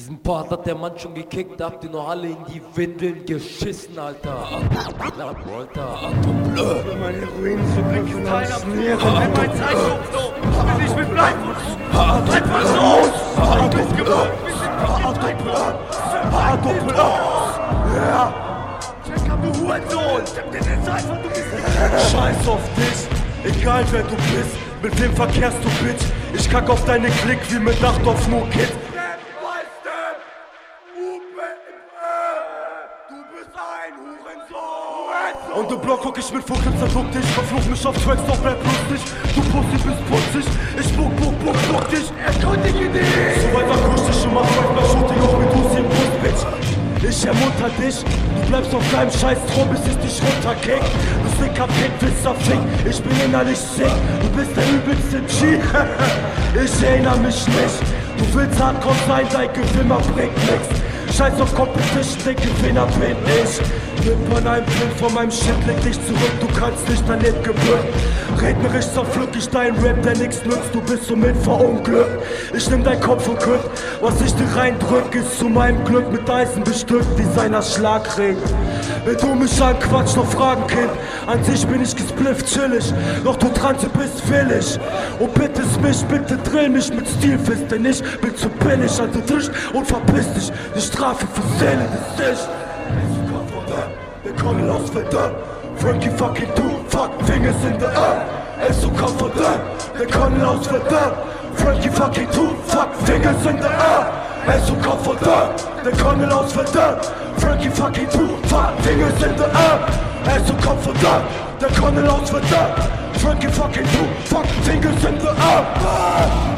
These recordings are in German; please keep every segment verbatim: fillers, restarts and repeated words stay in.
Diesen Part hat der Mann schon gekickt, habt ihr noch alle in die Windeln geschissen, Alter. Alter, um meine Ruinen zu blicken, als Nähe. Wenn mein Zeitpunkt so, will ich mit bleiben. Halt was aus! Du bist gewollt, wir sind nicht mit Ja! Check ab, du Hurensohn! Check dir den Seifer, du bist nicht. Scheiß auf dich, egal wer du bist. Mit wem verkehrst du, Bitch? Ich kack auf deine Klick wie mit Nacht auf No Kid. On the Block guck ich mit Vorknipser, druck dich, verfluch mich auf Tracks, doch bleib lustig. Du Pussy bist putzig, ich buck, buck, buck, buck dich. Erkundige dich! So weit verkürzt dich immer, folgt mein Shooting auch mit Hussi im Bus, Bitch. Ich ermunter dich, du bleibst auf deinem scheiß Traum, bis ich dich runterkick. Du sicker Pick, Pisser Fick, ich bin innerlich sick. Du bist der übelste G, ich erinnere mich nicht. Du willst hardcore sein, dein Gewinner bringt nix. Scheiß auf Competition, den Gewinner bin ich. Nimm an einem Film von meinem Shit, leg dich zurück, du kannst nicht dein Leben gebühren. Rednerisch zerpflück ich deinen Rap, der nix nützt, du bist somit verunglückt. Ich nimm dein Kopf und Köpf, was ich dir reindrück, ist zu meinem Glück mit Eisen bestückt, wie seiner Schlagring. Wenn du mich anquatscht, noch Fragen, Kind, an sich bin ich gesplifft, chillig, doch du Transe bist willig. Und bittest mich, bitte drill mich mit Stilfist, denn ich bin zu billig, also trisch und verpiss dich. Die Strafe für Seele ist ich. Wir kommen aus für Dörr. Frankie fucking du, fuck fingers in the air. Es so kommt von Dörr. Wir kommen aus für Dörr. Frankie fucking du, fuck fingers in the air. Es so kommt von Dörr. Wir kommen aus für Dörr. Frankie fucking du, fuck fingers in the air. Es so kommt von Dörr. Wir kommen aus für Dörr. Frankie fucking du, fuck fingers in the air. Yeah.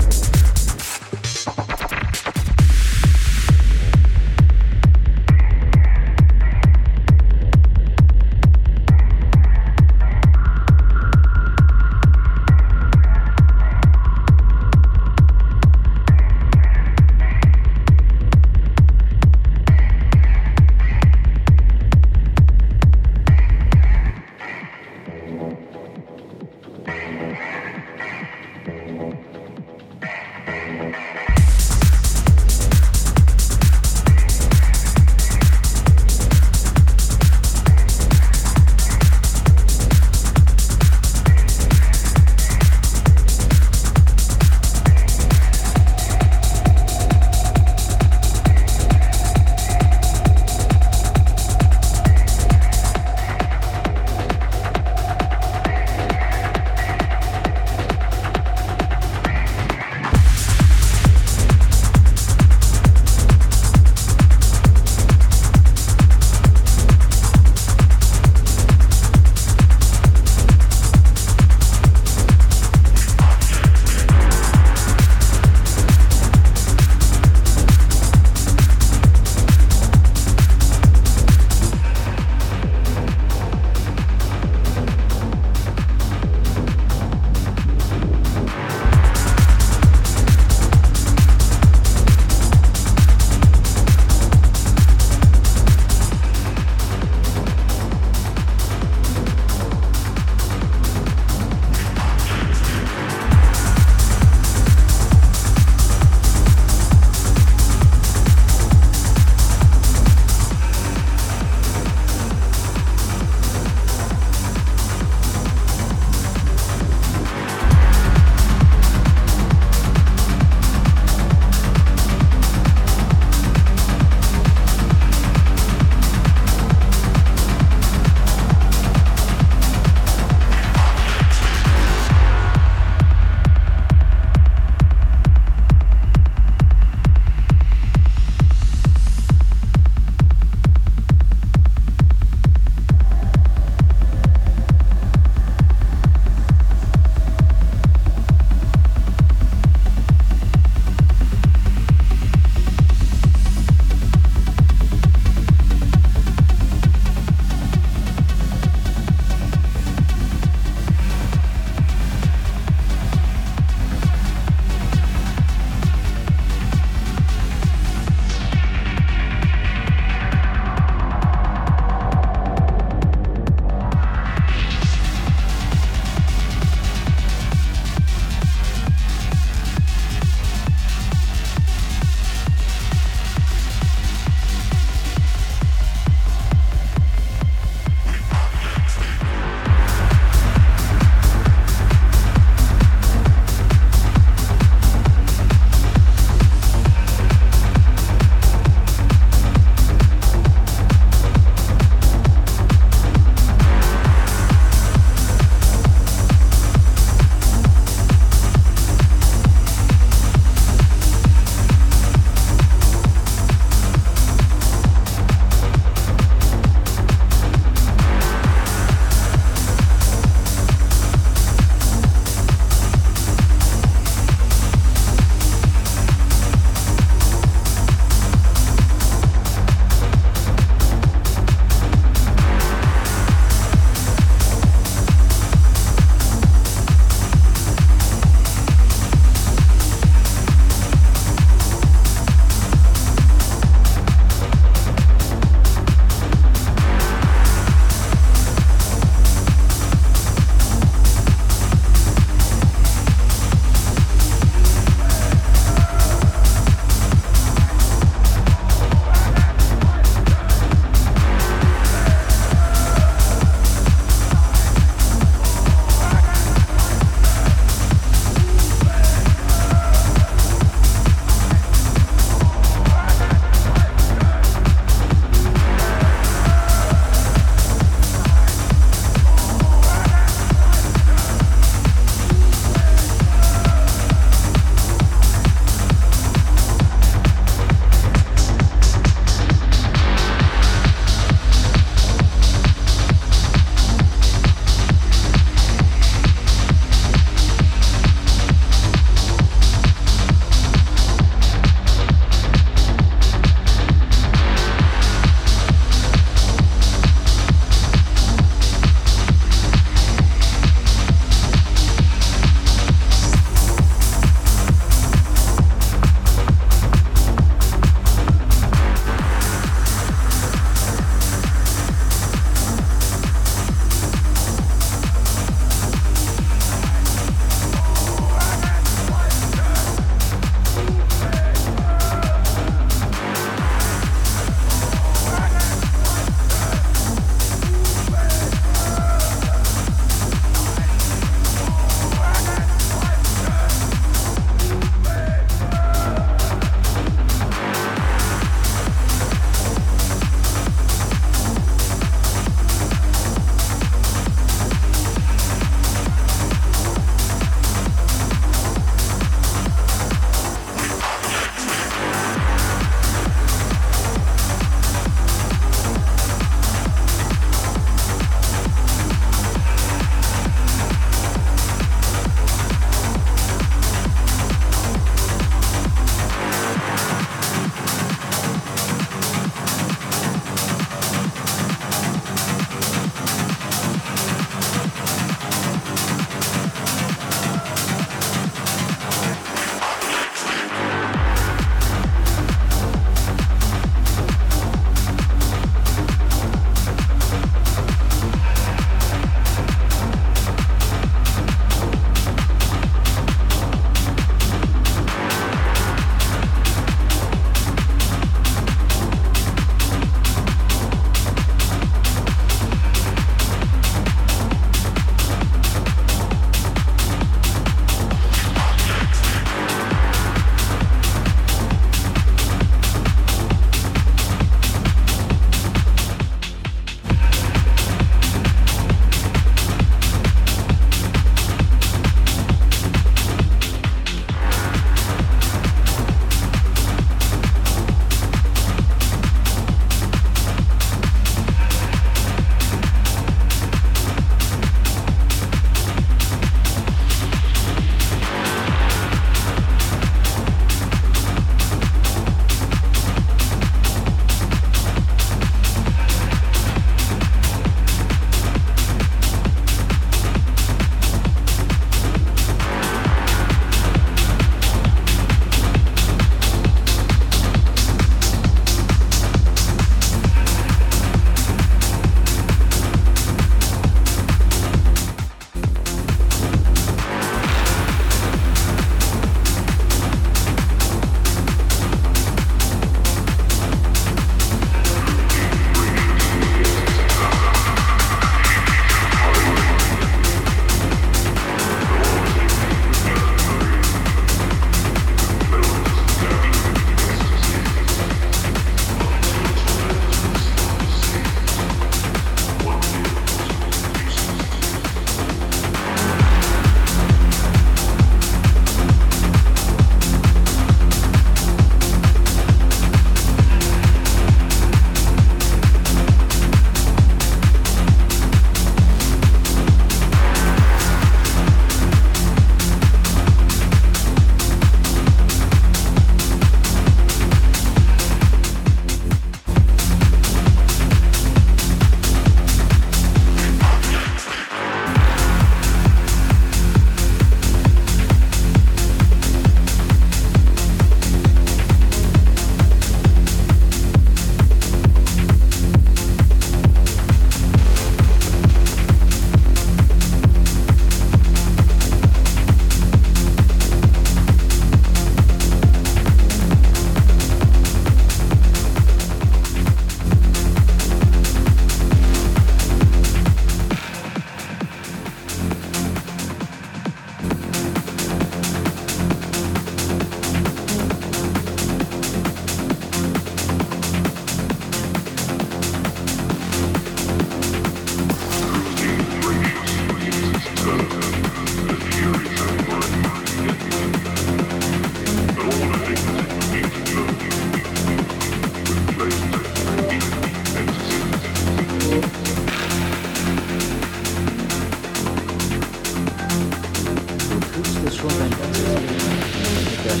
Du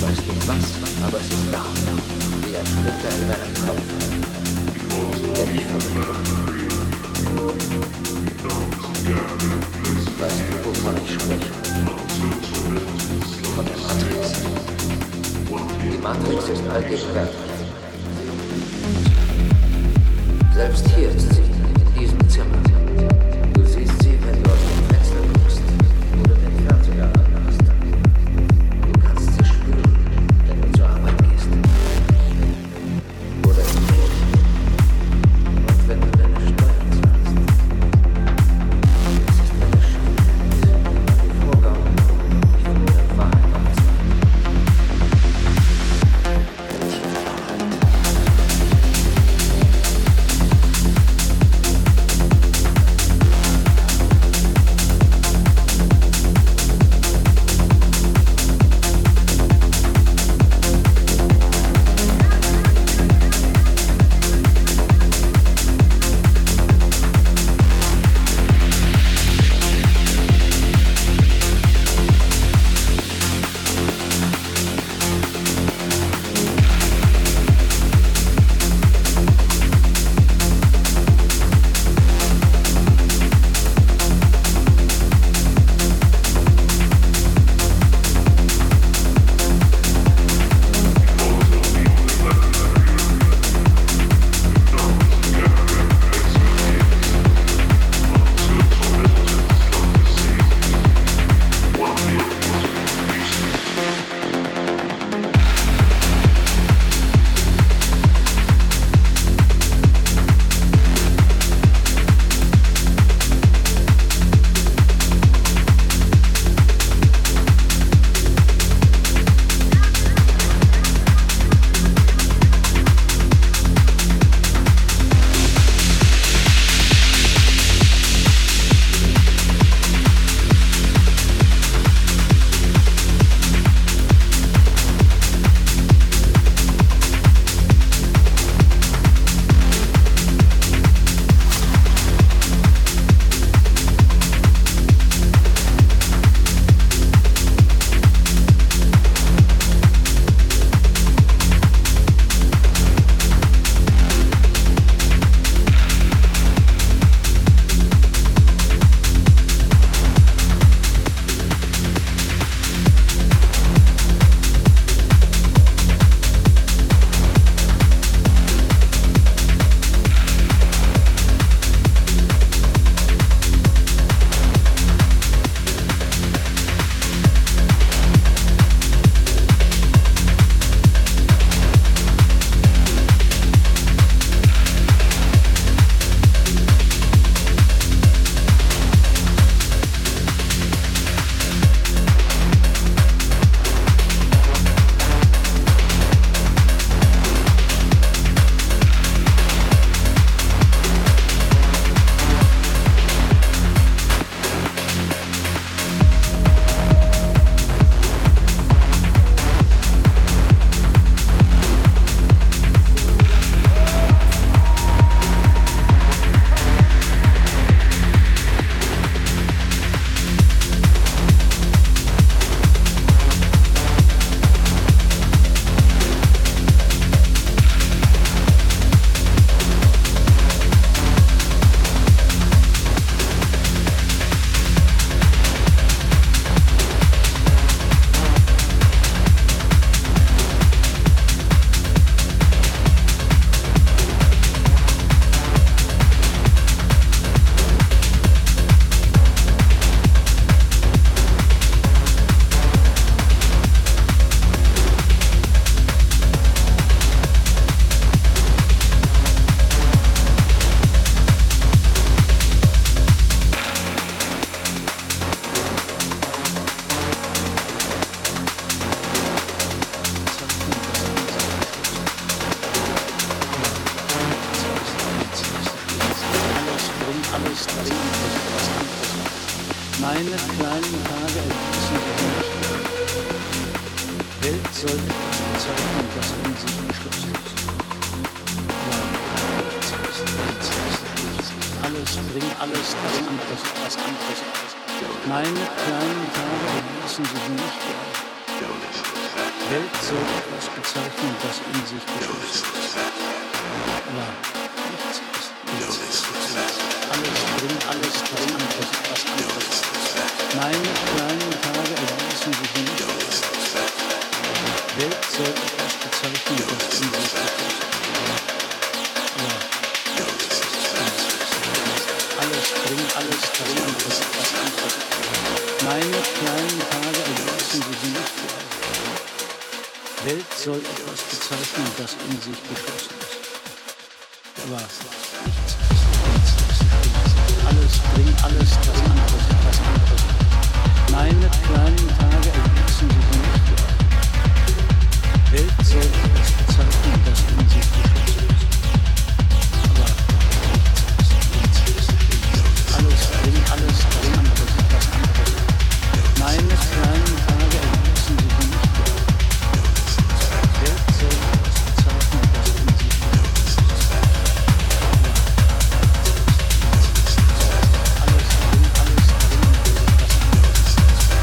weißt nicht was, aber es ist da. Wie ein Splitter in meinem Kopf, der mich verwirrt. Weißt du, wovon ich spreche? Von der Matrix. Die Matrix ist allgegenwärtig. Selbst hier ist sie, in diesem Zimmer. Du siehst sie, wenn du aus dem Fenster guckst oder den Fernseher anmachst. Du kannst sie spüren, wenn du zur Arbeit gehst oder im Leben. Und wenn du deine Steuern zahlst. Es ist eine Schönheit, die Vorgaben von der Wahrheit aussagen. Die Wahrheit. Alles bringt alles, alles anderes, was anderes. Meine kleinen Tage ließen sich nicht ein. Welt soll etwas bezeichnen, das in sich geschlossen ist. Nein, nichts ist nichts. Alles drin, alles drin und etwas anderes. Meine kleinen Tage ließen sich nicht ein. Welt soll etwas bezeichnen, das in sich geschlossen ist. Nein. Alles drin, alles drin und das ist was anderes. Meine kleinen Tage erlösen sie nicht. Welt soll etwas bezeichnen, das in sich geschlossen ist. Aber alles drin, alles das andere, das andere. Meine kleinen Tage erlösen sie nicht. Welt soll etwas bezeichnen, das in sich geschlossen ist. Alles drin, alles etwas anderes. Meine kleinen Tage erlösen sich nicht. Welt soll etwas bezeichnen, das in sich geschlossen ist. Alles drin, alles drin und etwas anderes. Meine kleinen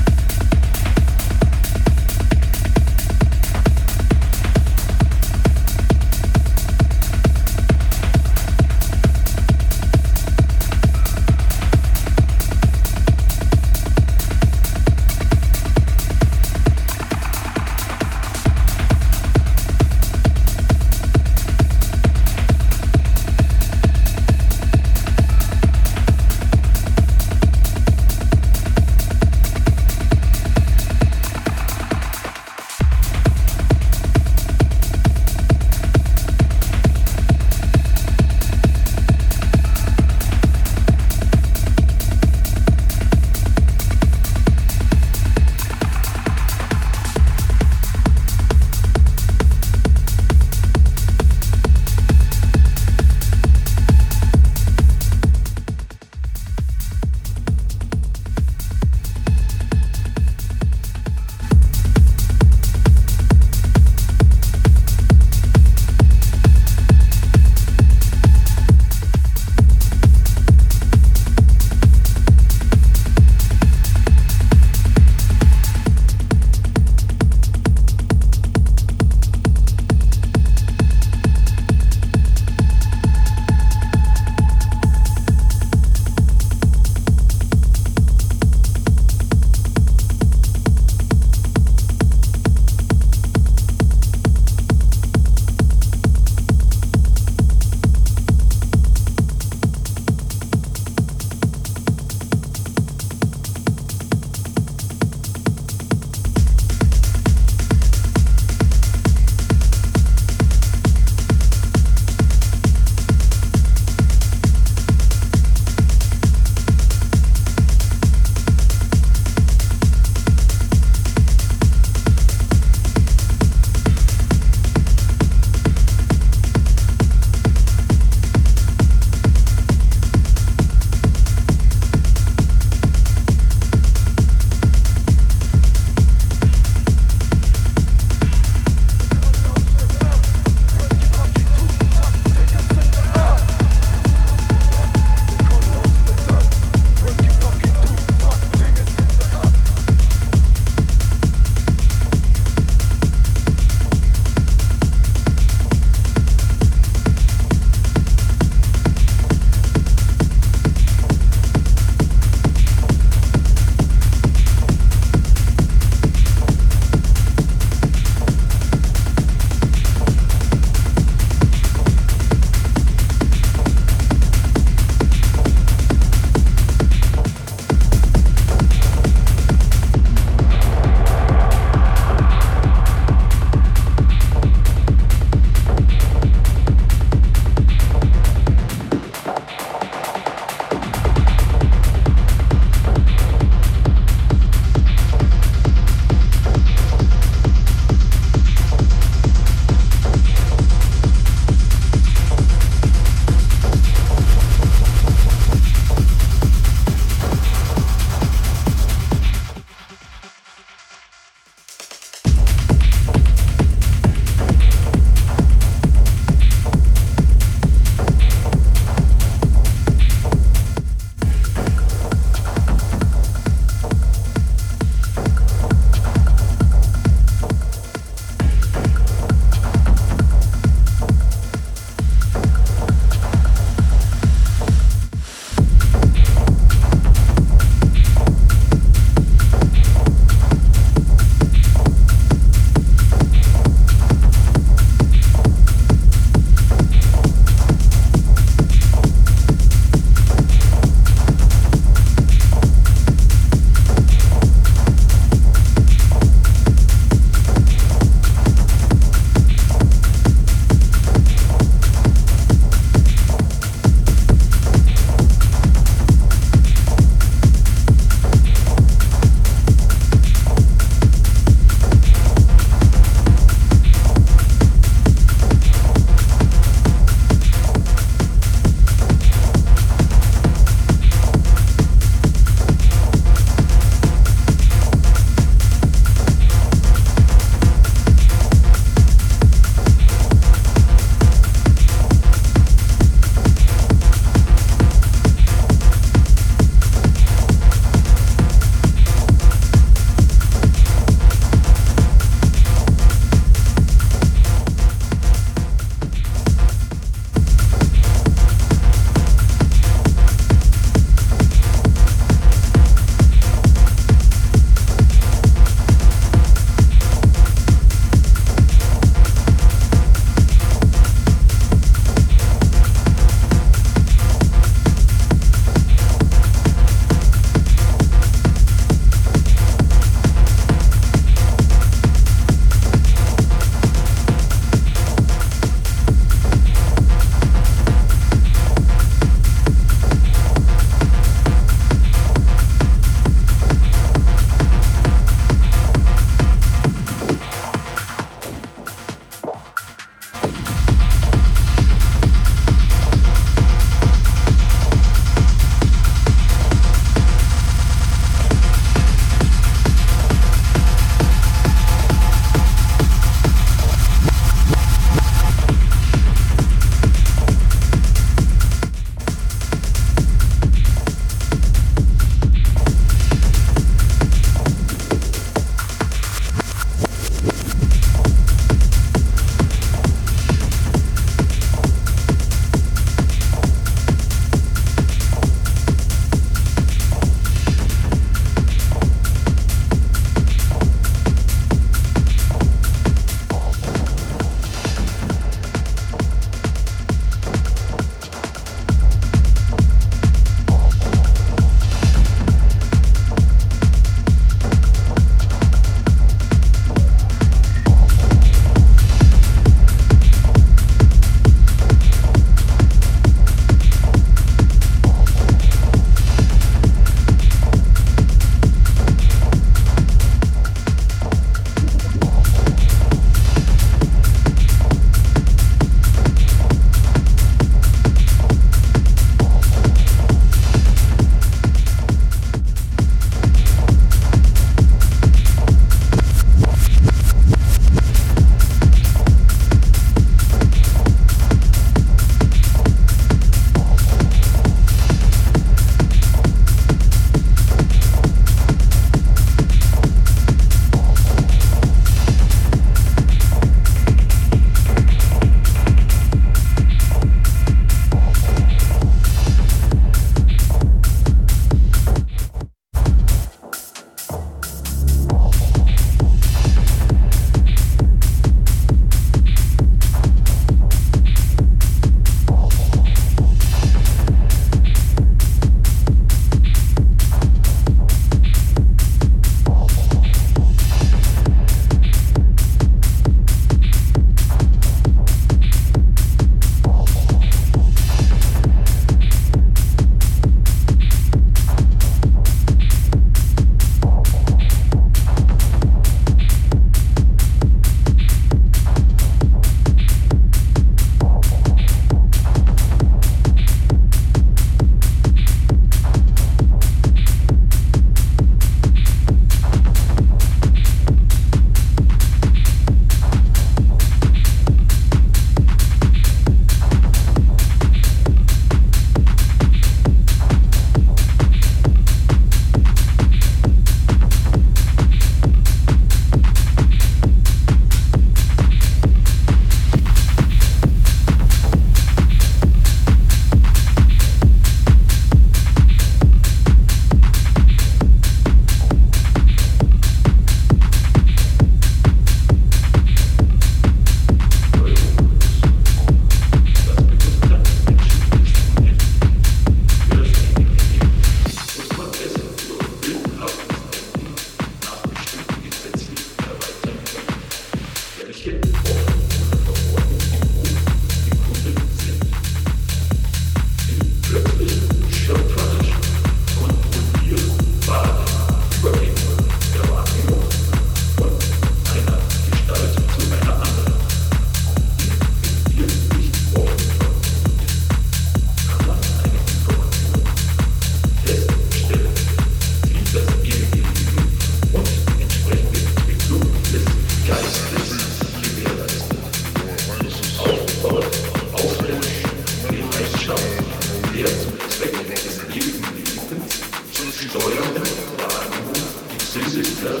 Spieler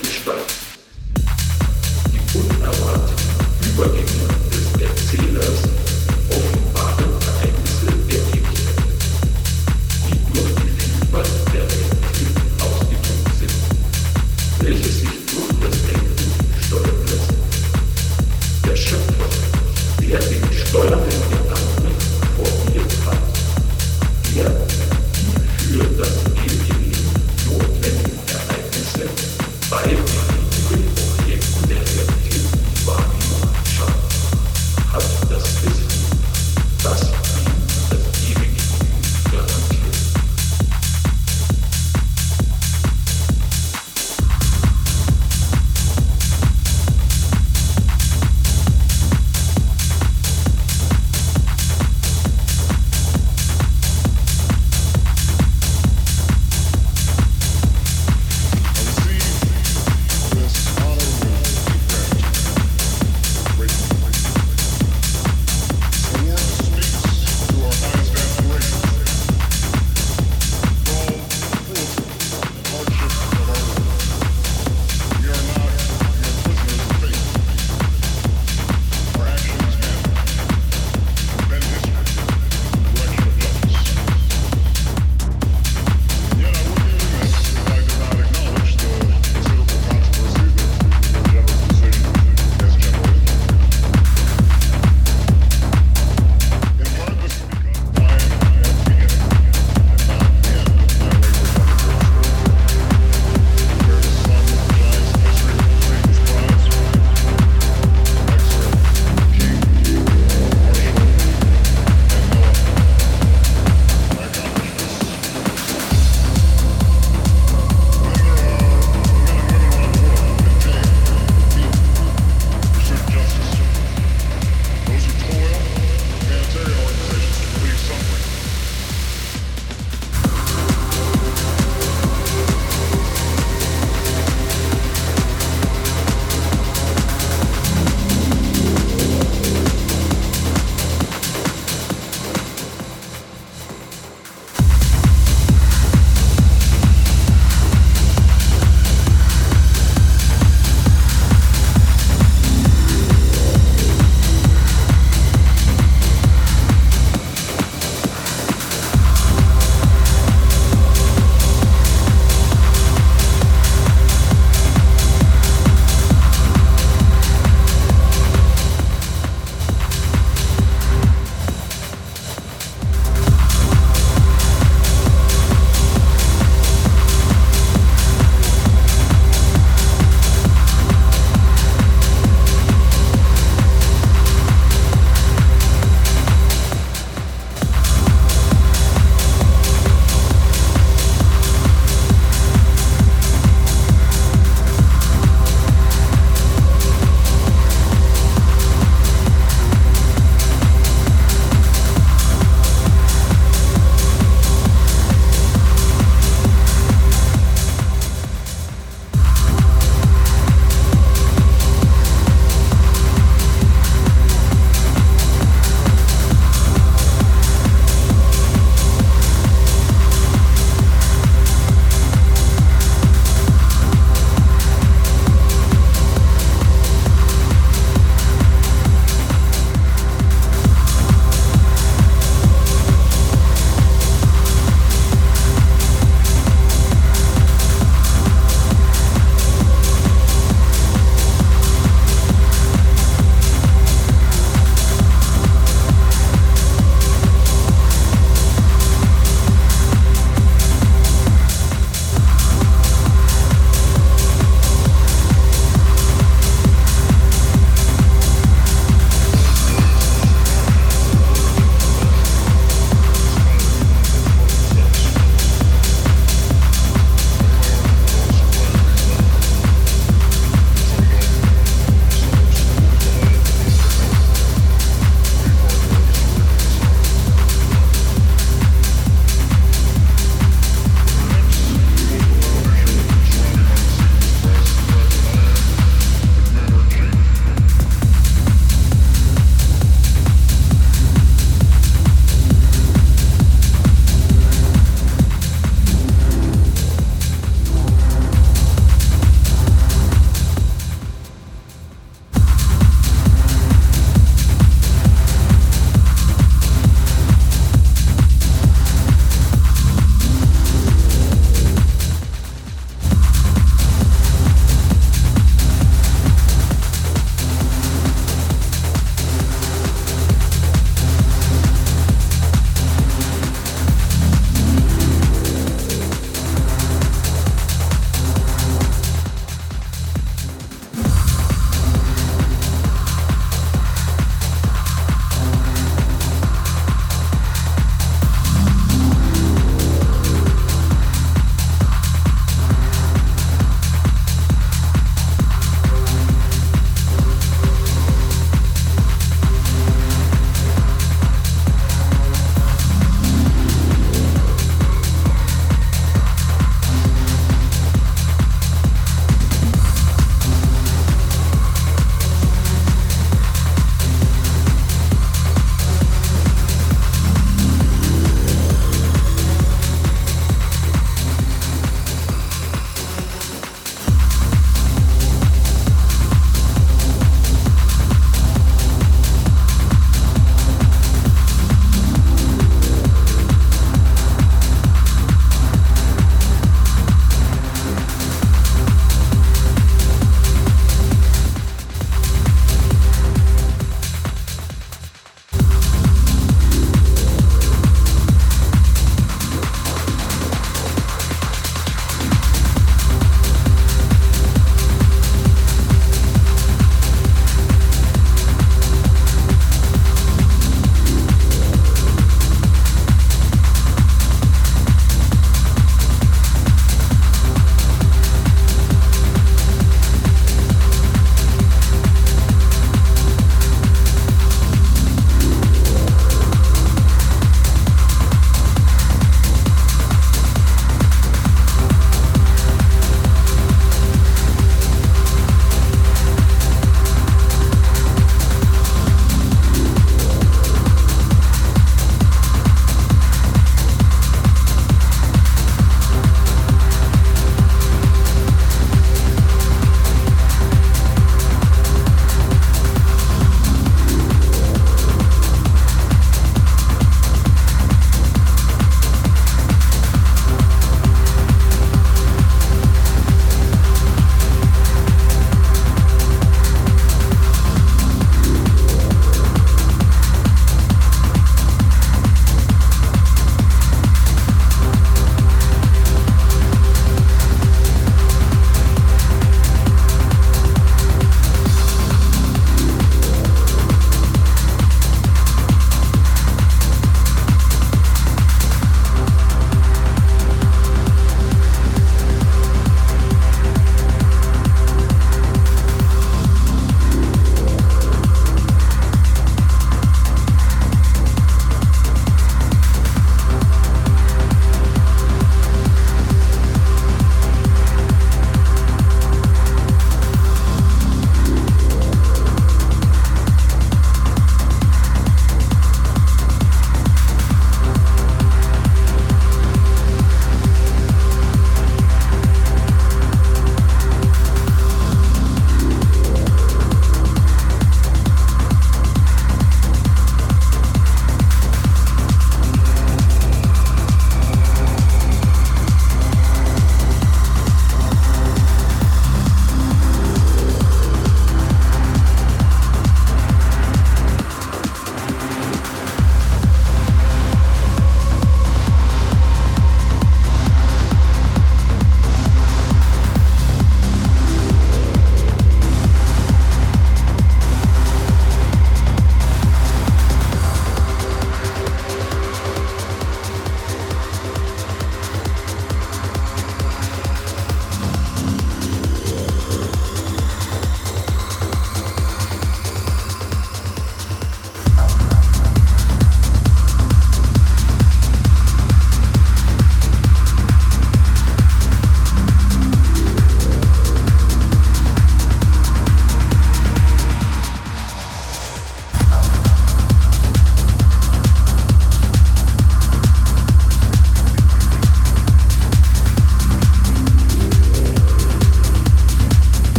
die Stadt. Die unerwarteten Übergänge des Erzählers offenbaren Ereignisse der Ewigkeit, die durch die Vielfalt der Realität ausgedrückt sind, welche sich